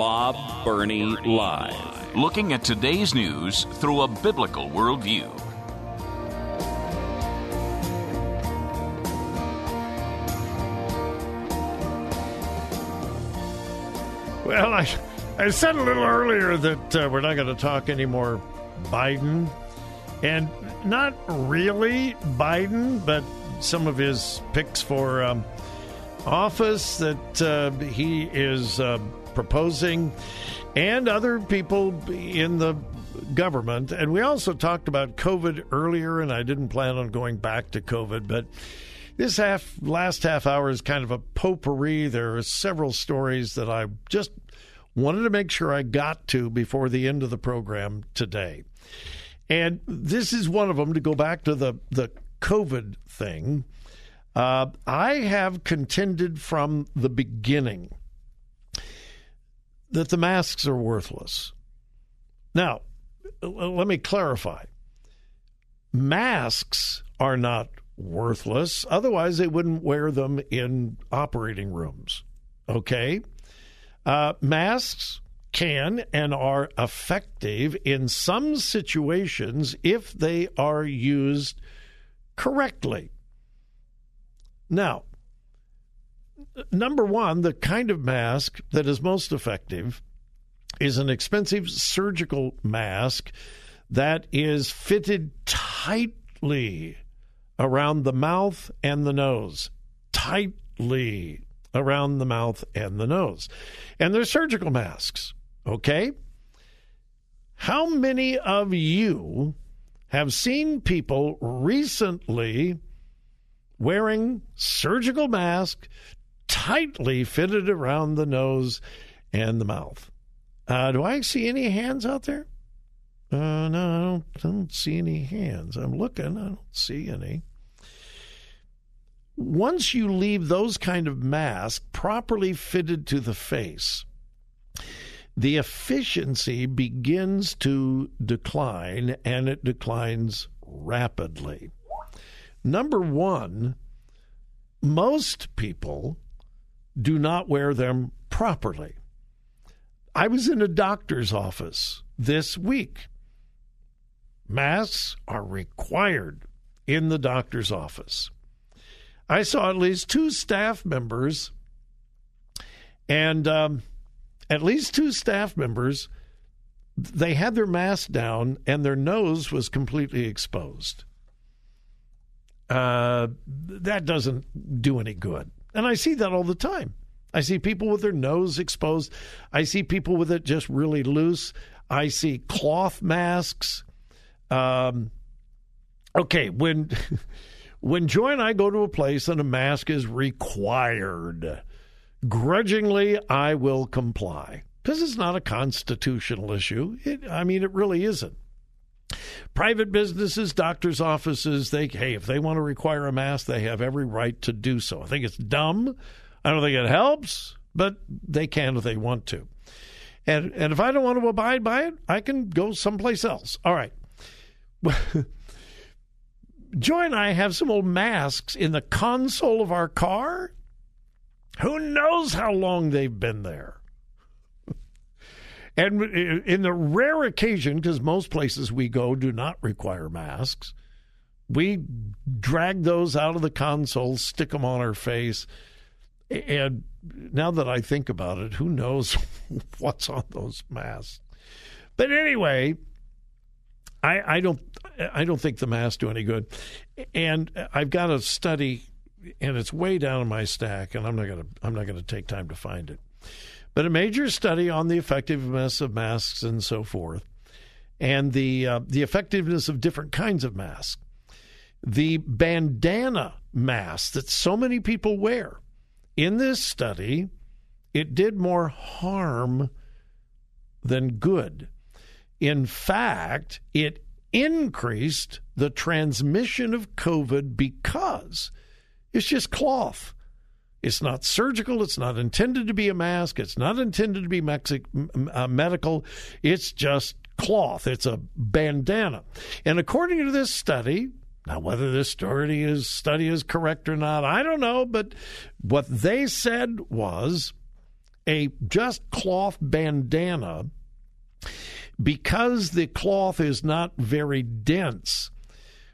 Bob Burney Live. Looking at today's news through a biblical worldview. Well, I said a little earlier that we're not going to talk anymore Biden, and not really Biden, but some of his picks for office that he is proposing, and other people in the government. And we also talked about COVID earlier, and I didn't plan on going back to COVID, but this last half hour is kind of a potpourri. There are several stories that I just wanted to make sure I got to before the end of the program today. And this is one of them, to go back to the COVID thing. I have contended from the beginning that the masks are worthless. Now, let me clarify. Masks are not worthless. Otherwise, they wouldn't wear them in operating rooms. Okay? Masks can and are effective in some situations if they are used correctly. Now, number one, the kind of mask that is most effective is an expensive surgical mask that is fitted tightly around the mouth and the nose. Tightly around the mouth and the nose. And they're surgical masks, okay? How many of you have seen people recently wearing surgical masks tightly fitted around the nose and the mouth? Do I see any hands out there? No, I don't see any hands. I'm looking. I don't see any. Once you leave those kind of masks properly fitted to the face, the efficiency begins to decline, and it declines rapidly. Number one, most people do not wear them properly. I was in a doctor's office this week. Masks are required in the doctor's office. I saw at least two staff members, and they had their mask down and their nose was completely exposed. That doesn't do any good. And I see that all the time. I see people with their nose exposed. I see people with it just really loose. I see cloth masks. When Joy and I go to a place and a mask is required, grudgingly I will comply, because it's not a constitutional issue. It really isn't. Private businesses, doctors' offices, if they want to require a mask, they have every right to do so. I think it's dumb. I don't think it helps, but they can if they want to. And if I don't want to abide by it, I can go someplace else. All right. Joy and I have some old masks in the console of our car. Who knows how long they've been there? And in the rare occasion, because most places we go do not require masks, we drag those out of the console, stick them on our face. And now that I think about it, who knows what's on those masks? But anyway, I don't think the masks do any good. And I've got a study, and it's way down in my stack, and I'm not gonna take time to find it. But a major study on the effectiveness of masks and so forth, and the effectiveness of different kinds of masks. The bandana mask that so many people wear. In this study, it did more harm than good. In fact, it increased the transmission of COVID because it's just cloth. It's not surgical. It's not intended to be a mask. It's not intended to be medical. It's just cloth. It's a bandana. And according to this study, now, whether this study is correct or not, I don't know, but what they said was a just cloth bandana, because the cloth is not very dense,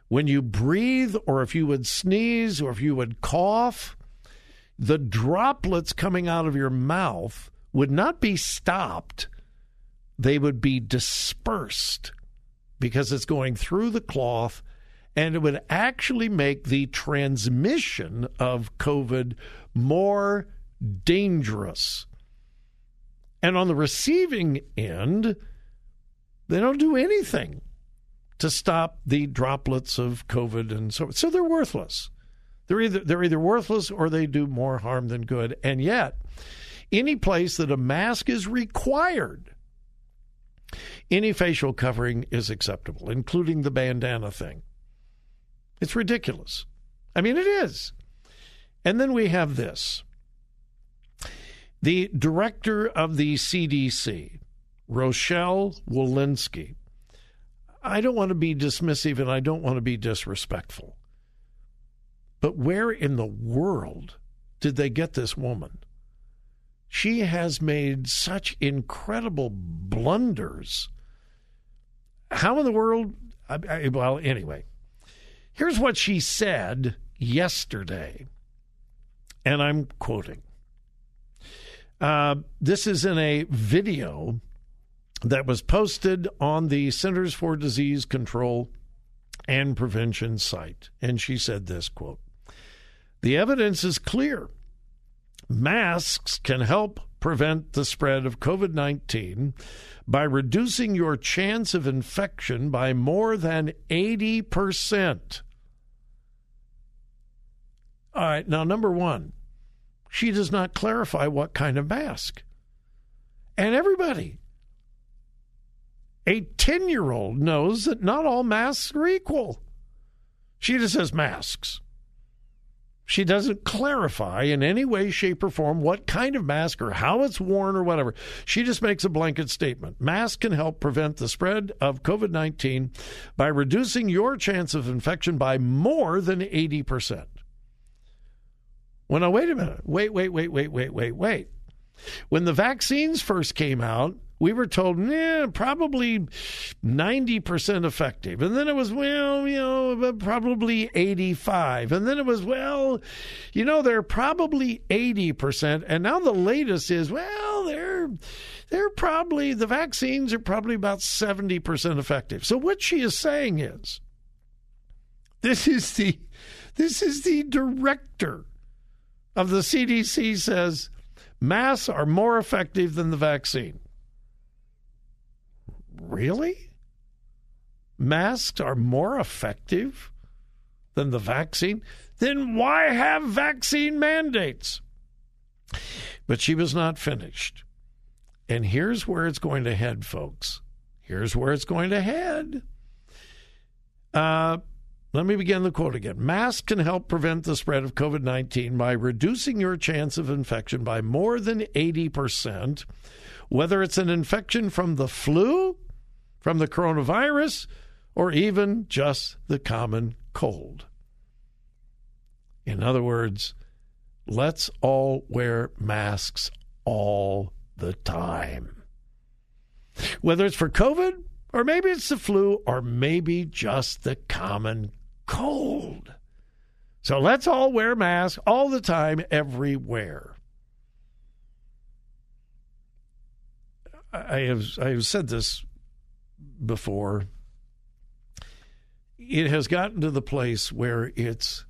when you breathe or if you would sneeze or if you would cough, the droplets coming out of your mouth would not be stopped. They would be dispersed because it's going through the cloth, and it would actually make the transmission of COVID more dangerous. And on the receiving end, they don't do anything to stop the droplets of COVID and so on. So they're worthless. They're either worthless or they do more harm than good. And yet, any place that a mask is required, any facial covering is acceptable, including the bandana thing. It's ridiculous. I mean, it is. And then we have this. The director of the CDC, Rochelle Walensky. I don't want to be dismissive and I don't want to be disrespectful, but where in the world did they get this woman? She has made such incredible blunders. How in the world? Well, anyway, here's what she said yesterday, and I'm quoting. This is in a video that was posted on the Centers for Disease Control and Prevention site. And she said this, quote, "The evidence is clear. Masks can help prevent the spread of COVID-19 by reducing your chance of infection by more than 80%. All right, now, number one, she does not clarify what kind of mask. And everybody, a 10-year-old knows that not all masks are equal. She just says masks. She doesn't clarify in any way, shape, or form what kind of mask or how it's worn or whatever. She just makes a blanket statement. Masks can help prevent the spread of COVID-19 by reducing your chance of infection by more than 80%. Well, now, wait a minute. Wait. When the vaccines first came out, we were told, probably 90% effective. And then it was, probably 85. And then it was, they're probably 80%. And now the latest is, the vaccines are probably about 70% effective. So what she is saying is, this is the director of the CDC says masks are more effective than the vaccine. Really? Masks are more effective than the vaccine? Then why have vaccine mandates? But she was not finished. And here's where it's going to head, folks. Here's where it's going to head. Let me begin the quote again. Masks can help prevent the spread of COVID-19 by reducing your chance of infection by more than 80%, whether it's an infection from the flu, from the coronavirus, or even just the common cold. In other words, let's all wear masks all the time. Whether it's for COVID, or maybe it's the flu, or maybe just the common cold. So let's all wear masks all the time, everywhere. I have said this before. It has gotten to the place where it's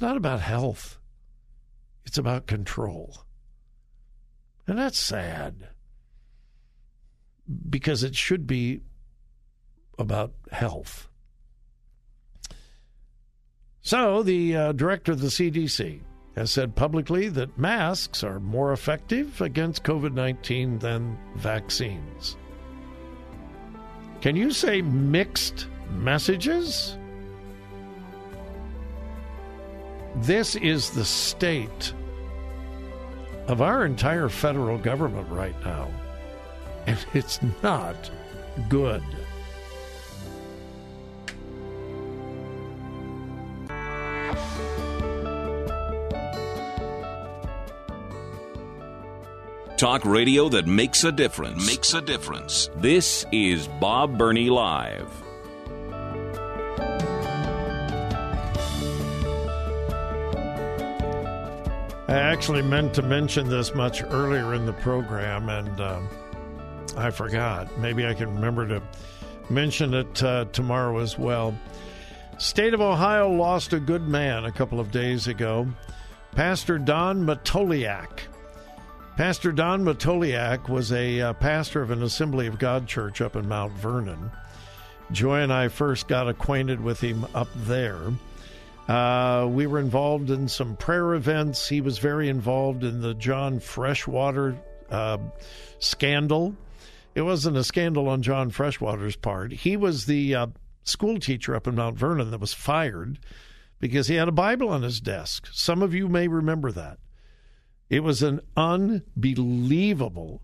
not about health. It's about control. And that's sad, because it should be about health. So the director of the CDC has said publicly that masks are more effective against COVID-19 than vaccines. Can you say mixed messages? This is the state of our entire federal government right now, and it's not good. Talk radio that makes a difference. Makes a difference. This is Bob Burney Live. I actually meant to mention this much earlier in the program, and I forgot. Maybe I can remember to mention it tomorrow as well. State of Ohio lost a good man a couple of days ago, Pastor Don Matoliak. Pastor Don Matoliak was a pastor of an Assembly of God church up in Mount Vernon. Joy and I first got acquainted with him up there. We were involved in some prayer events. He was very involved in the John Freshwater scandal. It wasn't a scandal on John Freshwater's part. He was the school teacher up in Mount Vernon that was fired because he had a Bible on his desk. Some of you may remember that. It was an unbelievable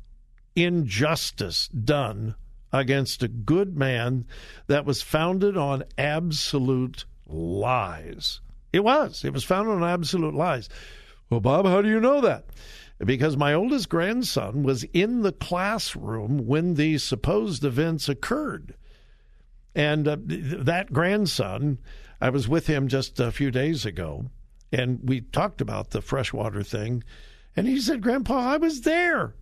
injustice done against a good man that was founded on absolute lies. It was founded on absolute lies. Well, Bob, how do you know that? Because my oldest grandson was in the classroom when these supposed events occurred. And that grandson, I was with him just a few days ago, and we talked about the Freshwater thing. And he said, Grandpa, I was there.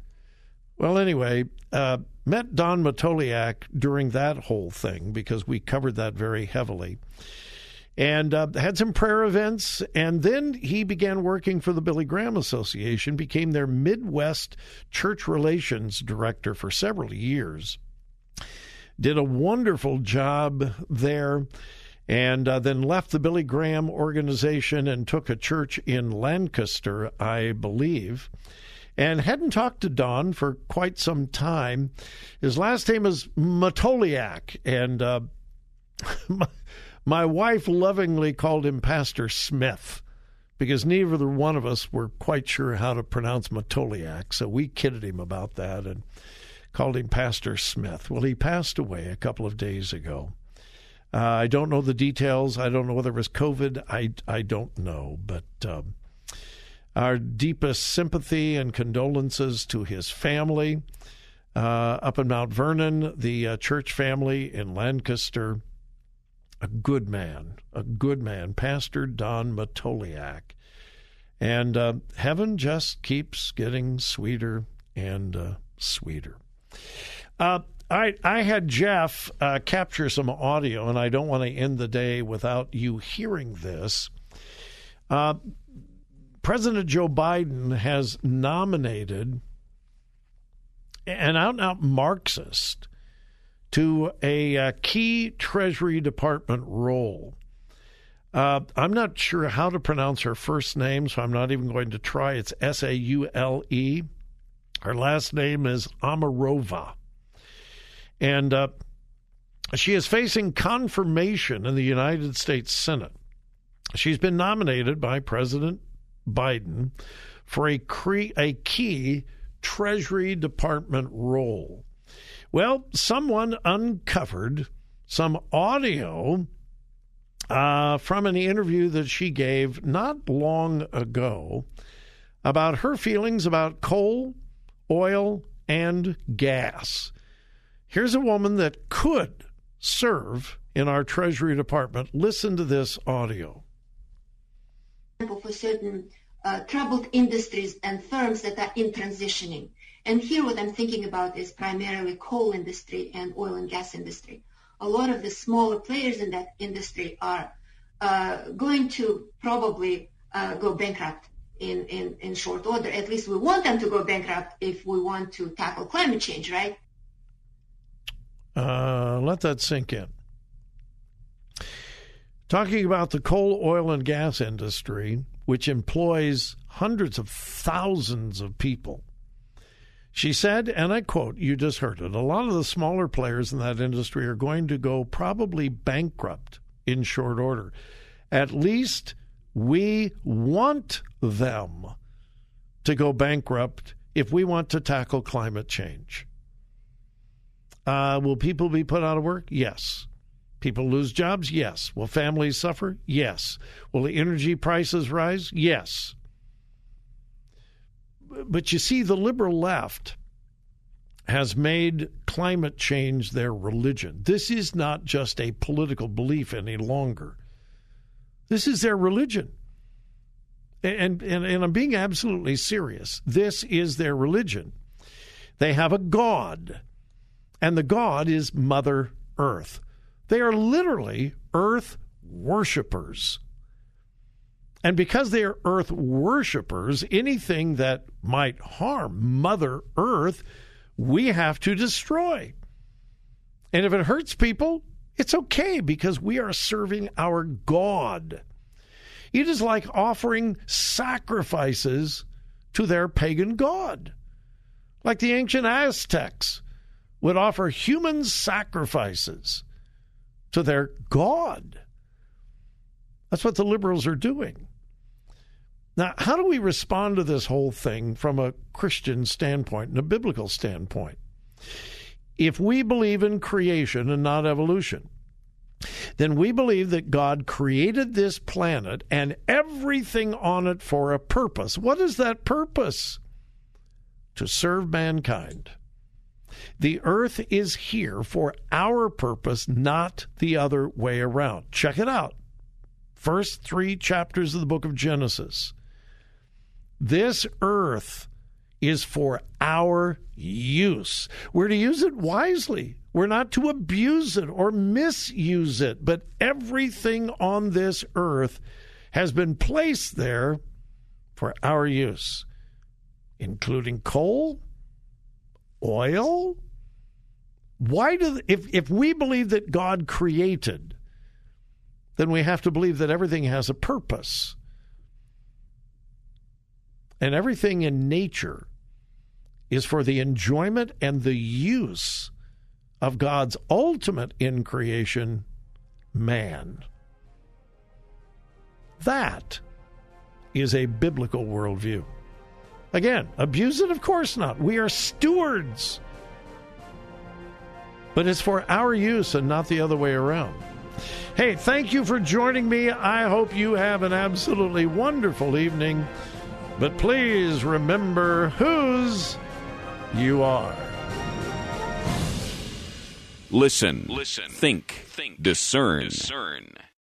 Well, anyway, met Don Matoliak during that whole thing because we covered that very heavily. And had some prayer events, and then he began working for the Billy Graham Association, became their Midwest Church Relations Director for several years. Did a wonderful job there, and then left the Billy Graham organization and took a church in Lancaster, I believe, and hadn't talked to Don for quite some time. His last name is Matoliak, and my wife lovingly called him Pastor Smith because neither one of us were quite sure how to pronounce Matoliak, so we kidded him about that and called him Pastor Smith. Well, he passed away a couple of days ago. I don't know the details. I don't know whether it was COVID. I don't know, but our deepest sympathy and condolences to his family up in Mount Vernon, the church family in Lancaster. A good man, Pastor Don Matoliak. And heaven just keeps getting sweeter and sweeter. All right, I had Jeff capture some audio, and I don't want to end the day without you hearing this. President Joe Biden has nominated an out-and-out Marxist to a key Treasury Department role. I'm not sure how to pronounce her first name, so I'm not even going to try. It's Saule. Her last name is Amarova. And she is facing confirmation in the United States Senate. She's been nominated by President Biden for a key Treasury Department role. Well, someone uncovered some audio from an interview that she gave not long ago about her feelings about coal, oil, and gas. Here's a woman that could serve in our Treasury Department. Listen to this audio. For certain troubled industries and firms that are in transitioning. And here what I'm thinking about is primarily coal industry and oil and gas industry. A lot of the smaller players in that industry are going to probably go bankrupt in short order. At least we want them to go bankrupt if we want to tackle climate change, right? Let that sink in. Talking about the coal, oil, and gas industry, which employs hundreds of thousands of people. She said, and I quote, you just heard it, a lot of the smaller players in that industry are going to go probably bankrupt in short order. At least we want them to go bankrupt if we want to tackle climate change. Will people be put out of work? Yes. People lose jobs? Yes. Will families suffer? Yes. Will the energy prices rise? Yes. But you see, the liberal left has made climate change their religion. This is not just a political belief any longer. This is their religion. And I'm being absolutely serious. This is their religion. They have a god, and the god is Mother Earth. They are literally Earth worshipers. And because they are Earth worshipers, anything that might harm Mother Earth, we have to destroy. And if it hurts people, it's okay, because we are serving our god. It is like offering sacrifices to their pagan god. Like the ancient Aztecs would offer human sacrifices to their god. That's what the liberals are doing. Now, how do we respond to this whole thing from a Christian standpoint and a biblical standpoint? If we believe in creation and not evolution, then we believe that God created this planet and everything on it for a purpose. What is that purpose? To serve mankind. The earth is here for our purpose, not the other way around. Check it out. First three chapters of the book of Genesis. This earth is for our use. We're to use it wisely. We're not to abuse it or misuse it, but everything on this earth has been placed there for our use, including coal, oil. Why do if we believe that God created, then we have to believe that everything has a purpose. And everything in nature is for the enjoyment and the use of God's ultimate in creation, man. That is a biblical worldview. Again, abuse it? Of course not. We are stewards. But it's for our use and not the other way around. Hey, thank you for joining me. I hope you have an absolutely wonderful evening. But please remember whose you are. Listen, think, discern.